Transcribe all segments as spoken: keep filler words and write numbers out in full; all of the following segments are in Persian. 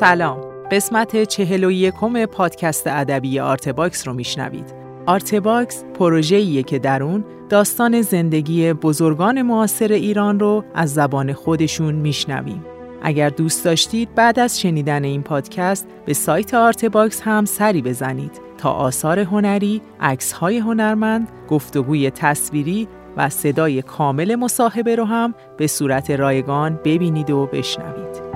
سلام، قسمت چهل و یکم پادکست ادبی آرتباکس رو میشنوید. آرتباکس پروژه‌ایه که در اون داستان زندگی بزرگان معاصر ایران رو از زبان خودشون میشنویم. اگر دوست داشتید بعد از شنیدن این پادکست به سایت آرتباکس هم سری بزنید تا آثار هنری، عکس‌های هنرمند، گفتگوی تصویری و صدای کامل مصاحبه رو هم به صورت رایگان ببینید و بشنوید.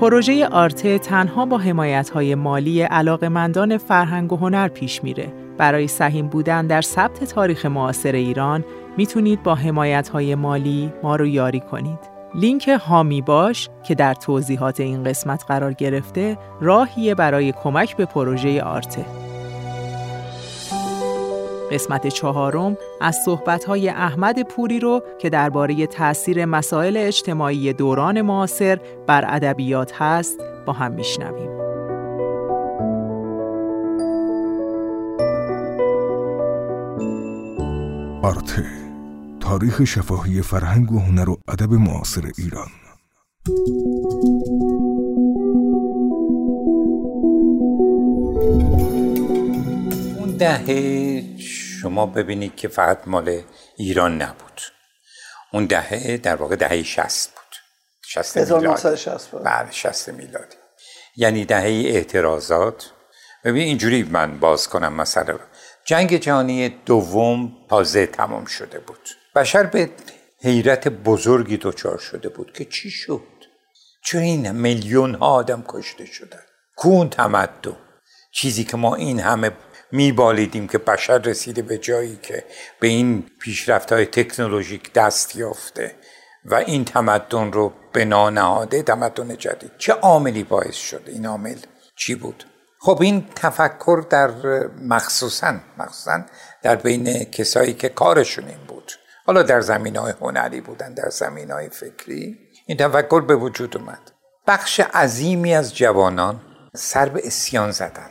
پروژه آرته تنها با حمایت‌های مالی علاقه‌مندان فرهنگ و هنر پیش میره. برای سهیم بودن در ثبت تاریخ معاصر ایران میتونید با حمایت‌های مالی ما رو یاری کنید. لینک هامی باش که در توضیحات این قسمت قرار گرفته، راهیه برای کمک به پروژه آرته. قسمت چهارم از صحبت‌های احمد پوری رو که درباره تأثیر مسائل اجتماعی دوران معاصر بر ادبیات هست با هم میشنویم. آرته، تاریخ شفاهی فرهنگ و هنر و ادب معاصر ایران. اون دهه شما ببینید که فقط مال ایران نبود. اون دهه در واقع دهه شصت بود. شصت میلادی. بله، شصت میلادی. یعنی دهه اعتراضات. ببین اینجوری من باز کنم مسئله رو. جنگ جهانی دوم تازه تمام شده بود. بشر به حیرت بزرگی دچار شده بود که چی شد؟ چرا این میلیون ها آدم کشته شدن؟ کون تمدن، چیزی که ما این همه میبالیدیم که بشر رسیده به جایی که به این پیشرفت‌های تکنولوژیک دست یافته و این تمدن رو بنا نهاده، تمدن جدید. چه عاملی باعث شده؟ این عامل چی بود؟ خب این تفکر در مخصوصاً مخصوصاً در بین کسایی که کارشون این بود، حالا در زمینه‌های هنری بودن، در زمینه‌های فکری، این تفکر به وجود اومد. بخش عظیمی از جوانان سر به عصیان زدند،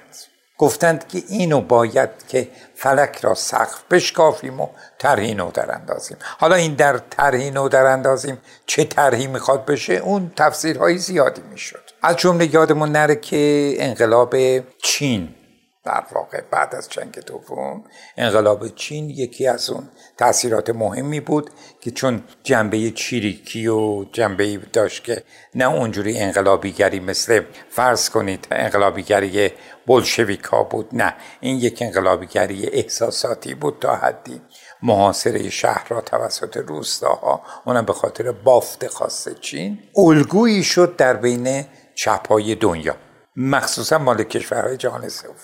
گفتند که اینو باید که فلک را سقف بشکافیم و طرحی نو در اندازیم. حالا این در طرحی نو در اندازیم چه طرحی میخواد بشه؟ اون تفسیرهای زیادی میشد. از جمله یادمون نره که انقلاب چین، در واقع بعد از جنگ دوم انقلاب چین یکی از اون تأثیرات مهمی بود که چون جنبه چریکی و جنبه‌ای داشت که نه اونجوری انقلابیگری مثل فرض کنید انقلابیگری بولشویک‌ها بود، نه، این یک انقلابیگری احساساتی بود تا حدی. محاصره شهرها توسط روستاها، اونم به خاطر بافت خاص چین، الگویی شد در بین چپ‌های دنیا، مخصوصا مال کشورهای جهان سوم.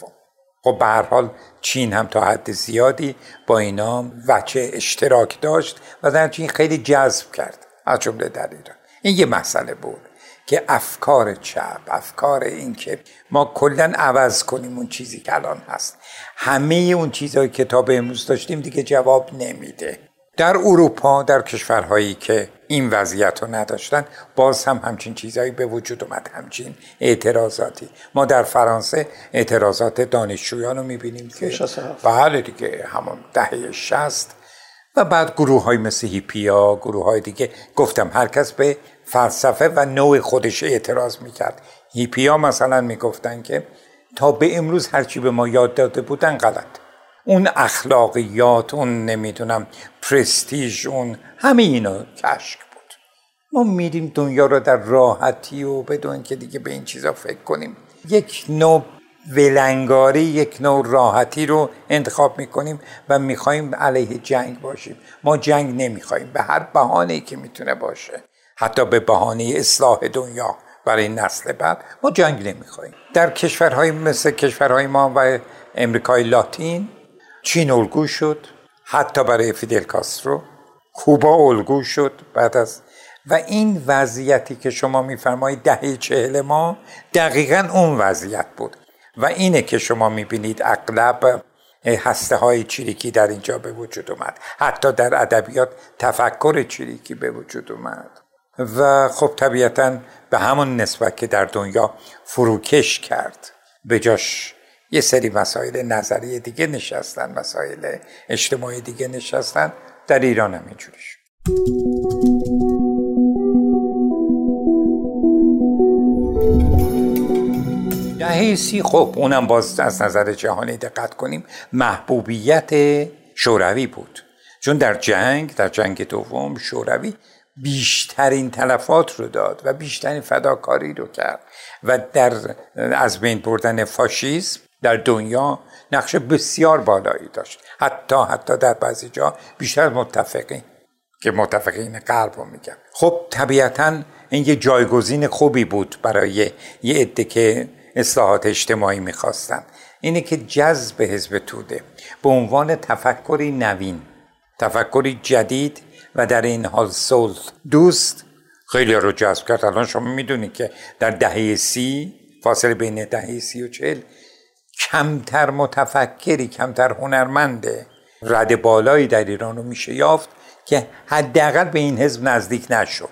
خب به هر حال چین هم تا حد زیادی با اینا وجه اشتراک داشت و در چین خیلی جذب کرد، از جمله در ایران. این یه مسئله بود که افکار چپ، افکار این که ما کلاً عوض کنیم اون چیزی که الان هست، همه اون چیزهایی که تا به امروز داشتیم دیگه جواب نمیده. در اروپا، در کشورهایی که این وضعیت رو نداشتن، باز هم همچین چیزهایی به وجود اومد، همچین اعتراضاتی. ما در فرانسه اعتراضات دانشجویان رو میبینیم که بله دیگه همون دهه شصت و بعد گروه های مثل هیپیا، گروه های دیگه. گفتم هر کس به فلسفه و نوع خودش اعتراض میکرد. هیپیا مثلا میگفتن که تا به امروز هرچی به ما یاد داده بودن غلط. اون اخلاقیات، اون نمیدونم پرستیژ، اون همه اینا کشک بود. ما میریم دنیا را در راحتی و بدون که دیگه به این چیزا فکر کنیم، یک نوع ولنگاری، یک نوع راحتی رو انتخاب میکنیم و میخوایم علیه جنگ باشیم. ما جنگ نمیخوایم به هر بهانه‌ای که میتونه باشه، حتی به بهانه اصلاح دنیا برای نسل بعد. ما جنگ نمیخوایم. در کشورهای مثل کشورهای ما و امریکای لاتین، چین الگو شد حتی برای فیدل کاسترو، کوبا الگو شد بعد از، و این وضعیتی که شما میفرمایید دهه چهل ما دقیقاً اون وضعیت بود و اینه که شما میبینید اغلب هسته های چریکی در اینجا به وجود اومد، حتی در ادبیات تفکر چریکی به وجود اومد و خب طبیعتاً به همون نسبت که در دنیا فروکش کرد، به جاش یه سری مسائل نظری دیگه نشستن، مسائل اجتماعی دیگه نشستن. در ایران هم اینجوری شد. حیثی خب اونم باز از نظر جهانی دقت کنیم محبوبیت شوروی بود، چون در جنگ در جنگ دوم شوروی بیشترین تلفات رو داد و بیشترین فداکاری رو کرد و در از بین بردن فاشیسم در دنیا نقش بسیار بالایی داشت، حتی حتی در بعضی جا بیشتر متفقین که متفقین غرب رو میگن. خب طبیعتاً این یه جایگزین خوبی بود برای یه عده که اصلاحات اجتماعی میخواستن، اینه که جذب حزب توده به عنوان تفکری نوین، تفکری جدید و در این حال صلح دوست خیلی رو جذب کرد. الان شما میدونید که در دهه سی، فاصله بین دهه سی و چهل، کمتر متفکری، کمتر هنرمنده رد بالایی در ایران رو میشه یافت که حداقل به این حزب نزدیک نشد.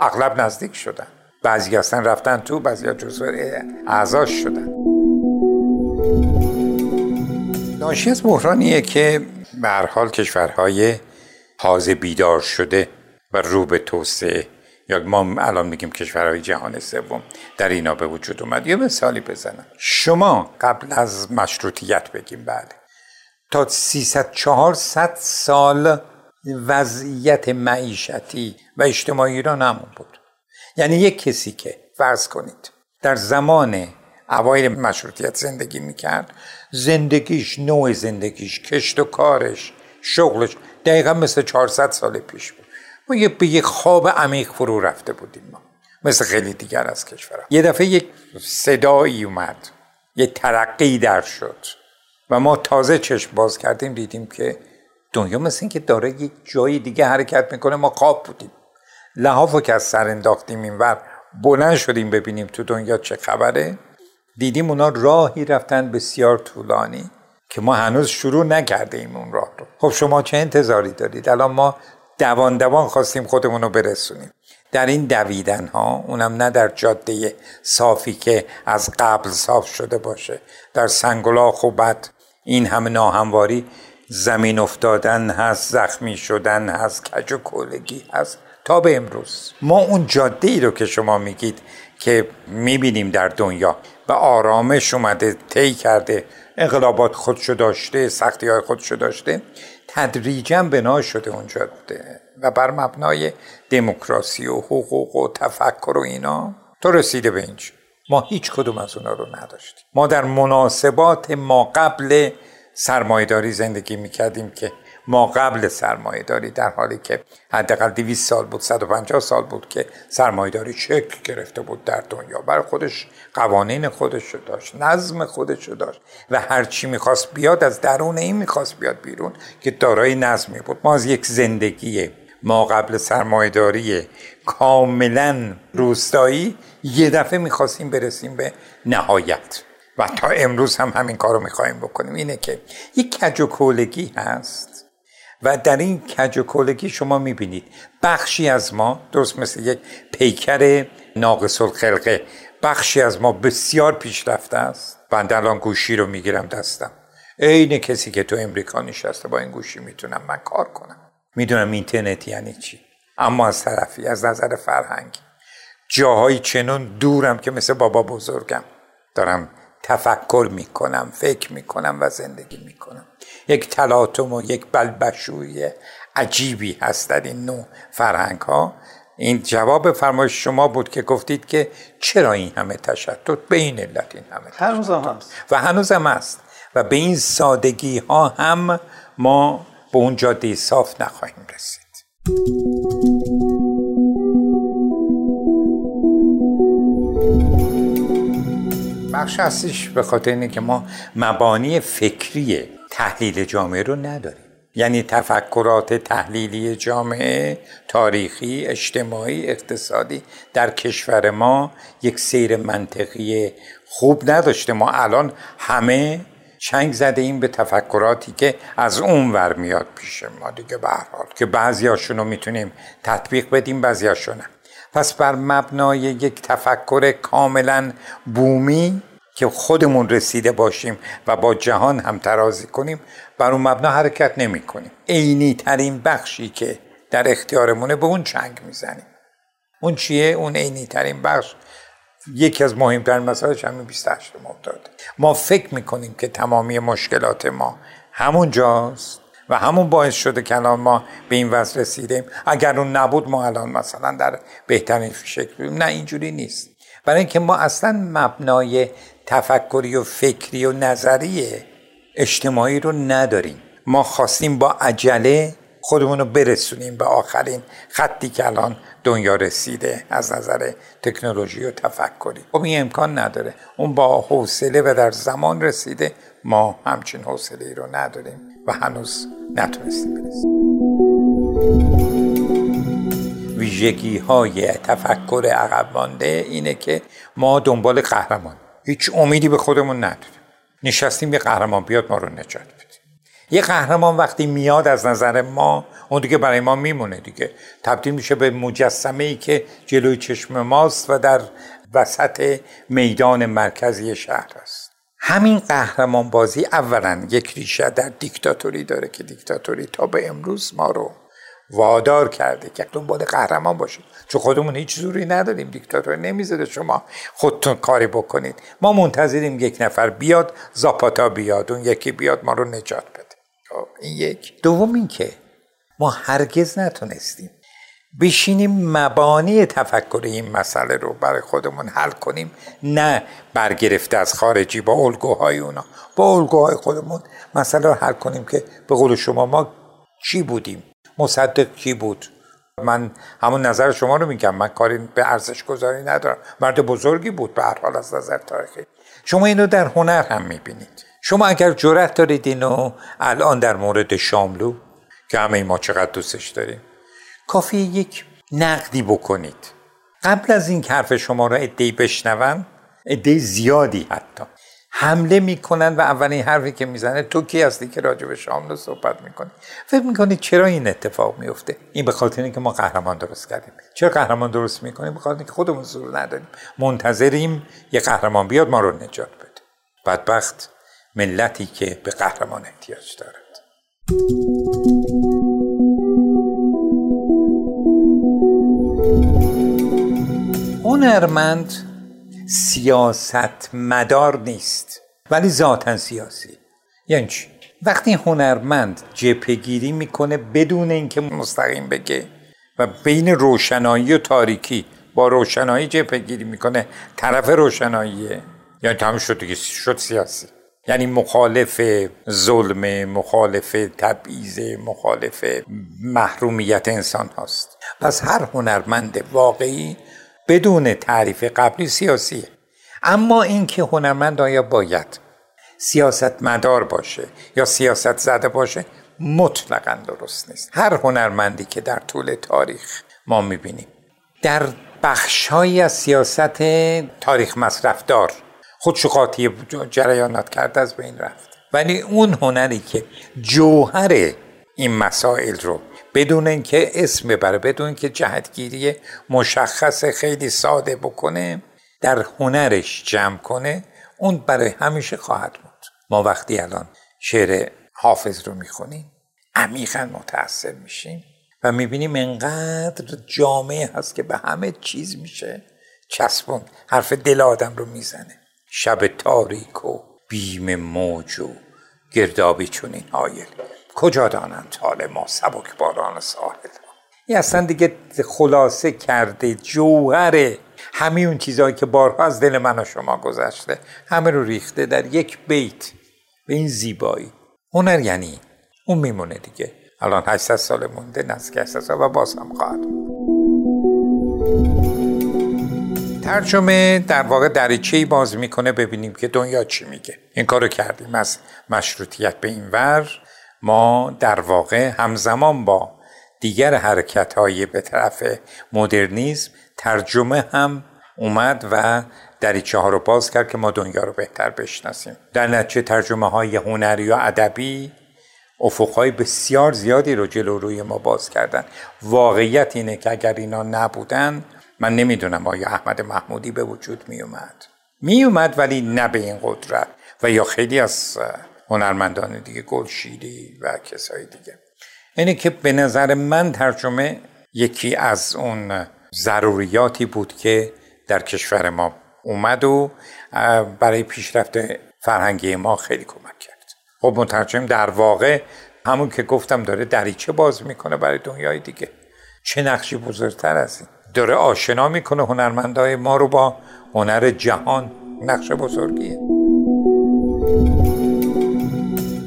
اغلب نزدیک شدن، بعضی اصلا رفتن تو، بعضی جزو اعضاش شدن. ناشی از بحرانیه که به هر حال کشورهای تازه بیدار شده و رو به توسعه، یا ما الان میگیم کشورهای جهان سوم، در اینا به وجود اومد. یه مثالی بزنم، شما قبل از مشروطیت بگیم بعد تا سیصد چهارصد سال وضعیت معیشتی و اجتماعی ایران همون بود. یعنی یک کسی که فرض کنید در زمان اوایل مشروطیت زندگی میکرد، زندگیش، نوع زندگیش، کشت و کارش، شغلش دقیقا مثل چهارصد سال پیش بود. ما یه به یک خواب عمیق فرو رفته بودیم، ما مثل خیلی دیگر از کشورها. یه دفعه یک صدایی اومد، یه ترقی در شد و ما تازه چشم باز کردیم، دیدیم که دنیا مثل این که داره یک جایی دیگه حرکت میکنه. ما خواب بودیم، لحافو که از سر انداختیم اینور، بلند شدیم ببینیم تو دنیا چه خبره، دیدیم اونا راهی رفتن بسیار طولانی که ما هنوز شروع نکردیم اون راه رو. خب شما چه انتظاری دارید؟ الان ما دوان دوان خواستیم خودمون رو برسونیم. در این دویدن ها، اونم نه در جاده صافی که از قبل صاف شده باشه، در سنگلاخ و بد، این همه ناهمواری، زمین افتادن هست، زخمی شدن هست، کج و کولگی هست تا به امروز. ما اون جاده ای رو که شما میگید که میبینیم در دنیا و آرامش اومده، طی کرده، انقلابات خودشو داشته، سختی های خودشو داشته، تدریجاً بنا شده اون جاده و بر مبنای دموکراسی و حقوق و تفکر و اینا تو رسیده به اینجا. ما هیچ کدوم از اونا رو نداشتیم. ما در مناسبات ما قبل سرمایه‌داری زندگی می‌کردیم که ما قبل سرمایه‌داری، در حالی که حداقل دویست سال بود، صد و پنجاه سال بود که سرمایه‌داری شکل گرفته بود در دنیا، برای خودش قوانین خودش رو داشت، نظم خودش رو داشت و هر چی می‌خواست بیاد از درون این می‌خواست بیاد بیرون که دارای نظمی بود. ما از یک زندگی ما قبل سرمایه‌داری کاملاً روستایی یه دفعه می‌خواستیم برسیم به نهایت و تا امروز هم همین کار رو میخواییم بکنیم. اینه که یک کج و کولگی هست و در این کج و کولگی شما میبینید بخشی از ما درست مثل یک پیکر ناقص الخلقه، بخشی از ما بسیار پیشرفته است. بنده الان گوشی رو میگیرم دستم، عین کسی که تو امریکا نشسته، با این گوشی میتونم من کار کنم، میدونم اینترنت یعنی چی. اما از طرفی از نظر فرهنگی جاهای چنون دورم که مثل بابا بزرگم دارم تفکر میکنم، فکر میکنم و زندگی میکنم. یک تلاطم و یک بلبشوی عجیبی هست در این نوع فرهنگ ها. این جواب فرمایش شما بود که گفتید که چرا این همه تشدد، به این علت این همه تشدد هنوز هم هست و هنوز هم هست و به این سادگی ها هم ما به اون جاده صاف نخواهیم رسید. بخش اصلیش به خاطر اینه که ما مبانی فکری تحلیل جامعه رو نداریم. یعنی تفکرات تحلیلی جامعه، تاریخی، اجتماعی، اقتصادی در کشور ما یک سیر منطقی خوب نداشته. ما الان همه چنگ زده این به تفکراتی که از اون ور میاد پیش ما دیگه، به هر حال که بعضی هاشون رو میتونیم تطبیق بدیم، بعضی هاشون نه. پس بر مبنای یک تفکر کاملا بومی که خودمون رسیده باشیم و با جهان هم ترازی کنیم، بر اون مبنا حرکت نمی کنیم. عینی ترین بخشی که در اختیارمونه به اون چنگ میزنیم. اون چیه؟ اون عینی ترین بخش یکی از مهمترین مسائلش همین بیست و هشت مرداد. ما فکر میکنیم که تمامی مشکلات ما همون جاست و همون باعث شده که الان ما به این وضع رسیدیم. اگر اون نبود ما الان مثلا در بهترین شکل بودیم. نه، اینجوری نیست. برای اینکه ما اصلا مبنای تفکری و فکری و نظری اجتماعی رو نداریم. ما خواستیم با عجله خودمون رو برسونیم به آخرین خطی که الان دنیا رسیده از نظر تکنولوژی و تفکری. خب این امکان نداره. اون با حوصله و در زمان رسیده، ما همچین حوصله‌ای رو نداریم و هنوز نتونستیم برسیم. ویژگی‌های تفکر عقب مانده اینه که ما دنبال قهرمان، هیچ امیدی به خودمون نداریم. نشستیم یه قهرمان بیاد ما رو نجات بده. یه قهرمان وقتی میاد از نظر ما، اون دیگه برای ما میمونه دیگه. تبدیل میشه به مجسمه‌ای که جلوی چشم ماست و در وسط میدان مرکزی شهر است. همین قهرمان بازی اولاً یک ریشه در دیکتاتوری داره که دیکتاتوری تا به امروز ما رو وادار کرده که دنبال قهرمان باشید، چون خودمون هیچ زوری نداریم. دیکتاتور نمیذاره شما خودتون کاری بکنید. ما منتظریم یک نفر بیاد، زاپاتا بیاد، اون یکی بیاد ما رو نجات بده. این یک. دوم این که ما هرگز نتونستیم بشینیم مبانی تفکر این مسئله رو برای خودمون حل کنیم، نه برگرفته از خارجی با الگوهای اونا، با الگوهای خودمون مسئله رو حل کنیم که به قول شما ما چی بودیم، مصدق کی بود. من همون نظر شما رو میگم، من کاری به ارزش گذاری ندارم. مرد بزرگی بود به هر حال از نظر تاریخی. شما اینو در هنر هم میبینید. شما اگر جرأت دارید اینو الان در مورد شاملو که همه ما چقدر دوستش داریم، کافی یک نقدی بکنید. قبل از این که حرف شما رو عده‌ای بشنون، عده زیادی حتی حمله میکنن و اولین حرفی که میزنه تو کی هستی که راجع به شاملو صحبت میکنی؟ فکر میکنی چرا این اتفاق میفته؟ این به خاطر اینه که ما قهرمان درست کردیم. چرا قهرمان درست میکنیم؟ به خاطر اینکه خودمون زور نداریم. منتظریم یه قهرمان بیاد ما رو نجات بده. بدبخت ملتی که به قهرمان احتیاج دارد. هنرمند سیاست مدار نیست، ولی ذاتاً سیاسی. یعنی چی؟ وقتی هنرمند جبهه‌گیری میکنه بدون اینکه مستقیم بگه و بین روشنایی و تاریکی با روشنایی جبهه‌گیری میکنه، طرف روشناییه، یعنی تمام شد دیگه، شد سیاسی. یعنی مخالف ظلم، مخالف تبعیض، مخالف محرومیت انسان هاست. پس هر هنرمند واقعی بدون تعریف قبلی سیاسیه. اما اینکه هنرمند آیا باید سیاست مدار باشه یا سیاست زده باشه، مطلقاً درست نیست. هر هنرمندی که در طول تاریخ ما میبینیم در بخش‌هایی از سیاست تاریخ مصرفدار خودشو قاطی جریانات کرده، از بین رفت. ولی اون هنری که جوهر این مسائل رو بدون اینکه اسم ببره، بدون اینکه جهتگیری مشخص خیلی ساده بکنه، در هنرش جمع کنه، اون برای همیشه خواهد بود. ما وقتی الان شعر حافظ رو میخونیم، عمیقا متأثر میشیم و میبینیم انقدر جامعه هست که به همه چیز میشه چسبون. حرف دل آدم رو میزنه. شب تاریک و بیم موج و گردابی چنین هایل، کجا دانند حال ما سبک باران ساحل. این اصلا دیگه خلاصه کرده جوهر همه اون چیزهایی که بارها از دل من و شما گذشته، همه رو ریخته در یک بیت به این زیبایی. هنر یعنی اون میمونه دیگه. الان هشتصد سال مونده، نزدیک هشتصد سال، و باز هم خواهد. ترجمه در واقع دریچه‌ای باز میکنه ببینیم که دنیا چی میگه. این کارو کردیم از مشروطیت به این ور. ما در واقع همزمان با دیگر حرکت‌های به طرف مدرنیسم، ترجمه هم اومد و دریچه‌ها رو باز کرد که ما دنیا رو بهتر بشناسیم. در نتیجه ترجمه‌های هنری و ادبی افق‌های بسیار زیادی رو جلو روی ما باز کردن. واقعیت اینه که اگر اینا نبودن، من نمیدونم آیا احمد محمودی به وجود می اومد. می اومد ولی نه به این قدرت، و یا خیلی از هنرمندان دیگه، گلشیری و کسای دیگه. اینه که به نظر من ترجمه یکی از اون ضروریاتی بود که در کشور ما اومد و برای پیشرفت فرهنگی ما خیلی کمک کرد. خب مترجم در واقع همون که گفتم داره دریچه باز میکنه برای دنیای دیگه. چه نقشی بزرگتر از این؟ داره آشنا میکنه هنرمندای ما رو با هنر جهان. نقش بزرگیه.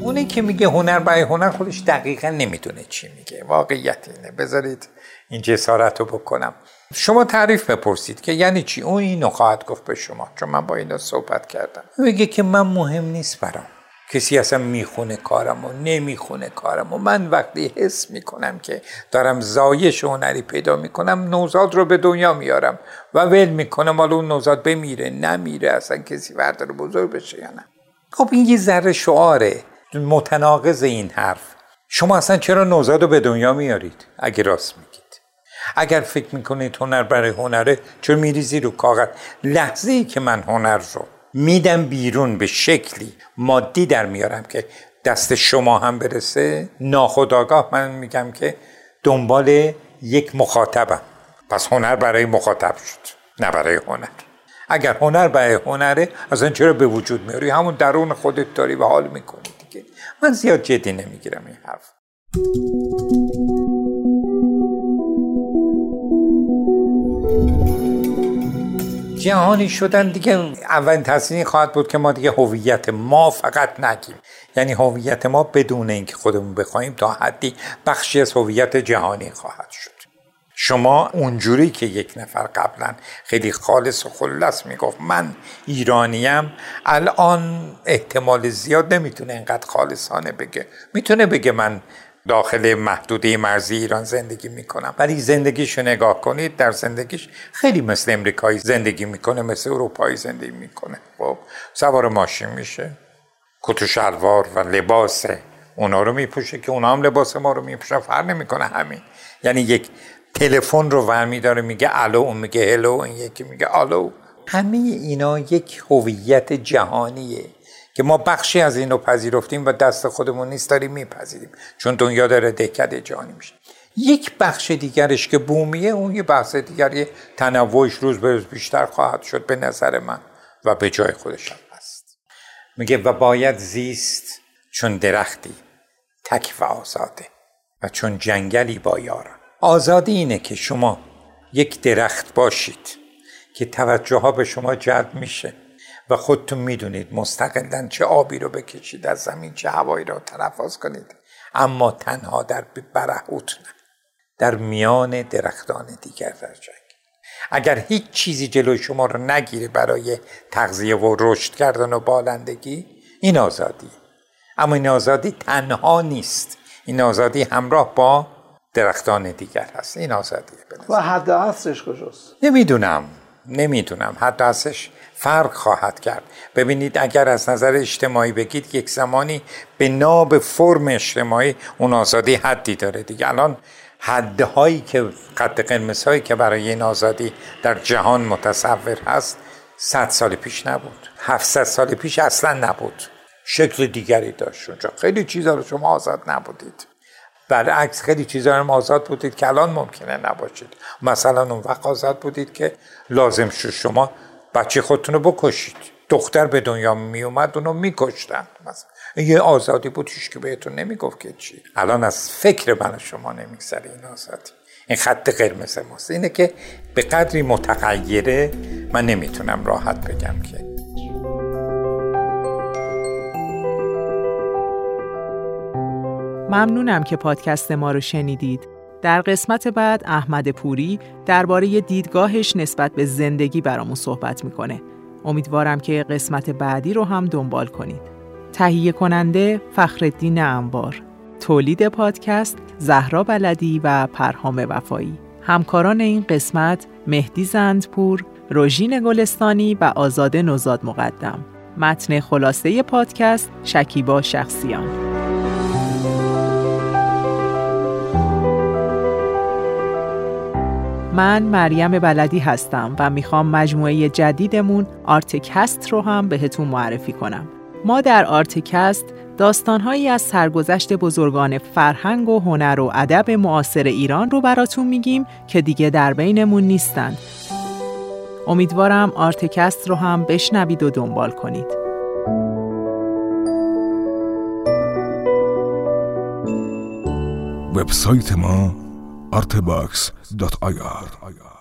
اونی که میگه هنر برای هنر خودش دقیقا نمیدونه چی میگه. واقعیت اینه. بذارید این جسارت رو بکنم. شما تعریف بپرسید که یعنی چی؟ اون اینو خواهد گفت به شما، چون من با اینا صحبت کردم. میگه که من مهم نیست برام کسی اصلا میخونه کارمو نمیخونه کارمو. من وقتی حس میکنم که دارم زایش هنری پیدا میکنم، نوزاد رو به دنیا میارم و ول میکنم حالا اون نوزاد بمیره نمیره اصلا کسی ورداره بزرگ بشه یا نه. خب این یه ذره شعاره متناقض این حرف. شما اصلا چرا نوزاد رو به دنیا میارید اگه راست میگید؟ اگر فکر میکنید هنر برای هنره چون میریزی رو کاغذ. لحظه ای که من هنر رو میدم بیرون به شکلی مادی در میارم که دست شما هم برسه، ناخودآگاه من میگم که دنبال یک مخاطبم. پس هنر برای مخاطب شد نه برای هنر. اگر هنر برای هنره اصلا چرا به وجود میاری؟ همون درون خودت داری و حال میکنی دیگه. من زیاد جدی نمیگیرم این حرف. جهانی شدن دیگه اولین تصمیم خواهد بود که ما دیگه هویت ما فقط نگیم. یعنی هویت ما بدون اینکه خودمون بخوایم تا حدی بخشی از هویت جهانی خواهد شد. شما اونجوری که یک نفر قبلا خیلی خالص و خلص میگفت من ایرانیم، الان احتمال زیاد نمیتونه اینقدر خالصانه بگه. میتونه بگه من داخل محدوده مرزی ایران زندگی میکنم، ولی زندگیشو نگاه کنید در زندگیش خیلی مثل امریکایی زندگی میکنه، مثل اروپایی زندگی میکنه. خب سوار ماشین میشه، کت و شلوار و لباس اونا رو میپوشه که اونا هم لباس ما رو میپوشن، فرق نمیکنه همین. یعنی یک تلفن رو برمی داره میگه الو، اون میگه هلو، اون یکی میگه الو. همه اینا یک هویت جهانیه که ما بخشی از این رو پذیرفتیم و دست خودمون نیست داریم میپذیریم، چون دنیا داره دهکد جهانی میشه. یک بخش دیگرش که بومیه، اون یه بخش دیگری تنوعش روز به روز بیشتر خواهد شد به نظر من و به جای خودش هست. میگه و باید زیست چون درختی تک و آزاده و چون جنگلی با یاران. آزادی اینه که شما یک درخت باشید که توجه ها به شما جلب میشه و خودتون میدونید مستقلاً چه آبی رو بکشید از زمین، چه هوایی رو تنفس کنید، اما تنها در برهوت نه، در میان درختان دیگر در جنگ. اگر هیچ چیزی جلوی شما رو نگیره برای تغذیه و رشد کردن و بالندگی، این آزادی. اما این آزادی تنها نیست، این آزادی همراه با درختان دیگر هست. این آزادی بنظر و حد اصلش کجاست؟ نمیدونم نمیدونم حد اصلش فرق خواهد کرد. ببینید اگر از نظر اجتماعی بگید، یک زمانی به ناب فرم اجتماعی اون آزادی حدی داره دیگه. الان حدهایی که قد قرمز هایی که برای این آزادی در جهان متصور هست صد سال پیش نبود، هفتصد سال پیش اصلا نبود، شکل دیگری داشت اونجا. خیلی چیزا رو شما آزاد نبودید، برعکس خیلی چیزا هم آزاد بودید که الان ممکنه نباشید. مثلا اون وقت آزاد بودید که لازم شد شما بچه خودتون رو بکشید، دختر به دنیا می اومد اون رو میکشتن. یه آزادی بود که بهتون نمیگفت که چی. الان از فکر من شما نمیگذره این آزادی. این خط قرمز ماست. اینه که به قدری متغیره من نمیتونم راحت بگم که ممنونم که پادکست ما رو شنیدید. در قسمت بعد احمد پوری درباره دیدگاهش نسبت به زندگی برامون صحبت میکنه. امیدوارم که قسمت بعدی رو هم دنبال کنید. تهیه کننده فخرالدین انوار. تولید پادکست زهرا بلدی و پرهام وفایی. همکاران این قسمت مهدی زندپور، روژین گلستانی و آزاد نزاد مقدم. متن خلاصه پادکست شکیبا شخصیان. من مریم بلدی هستم و میخوام مجموعه جدیدمون آرتباکس رو هم بهتون معرفی کنم. ما در آرتباکس داستانهایی از سرگذشت بزرگان فرهنگ و هنر و ادب معاصر ایران رو براتون میگیم که دیگه در بینمون نیستن. امیدوارم آرتکست رو هم بشنوید و دنبال کنید. وبسایت ما آرتباکس دات آی آر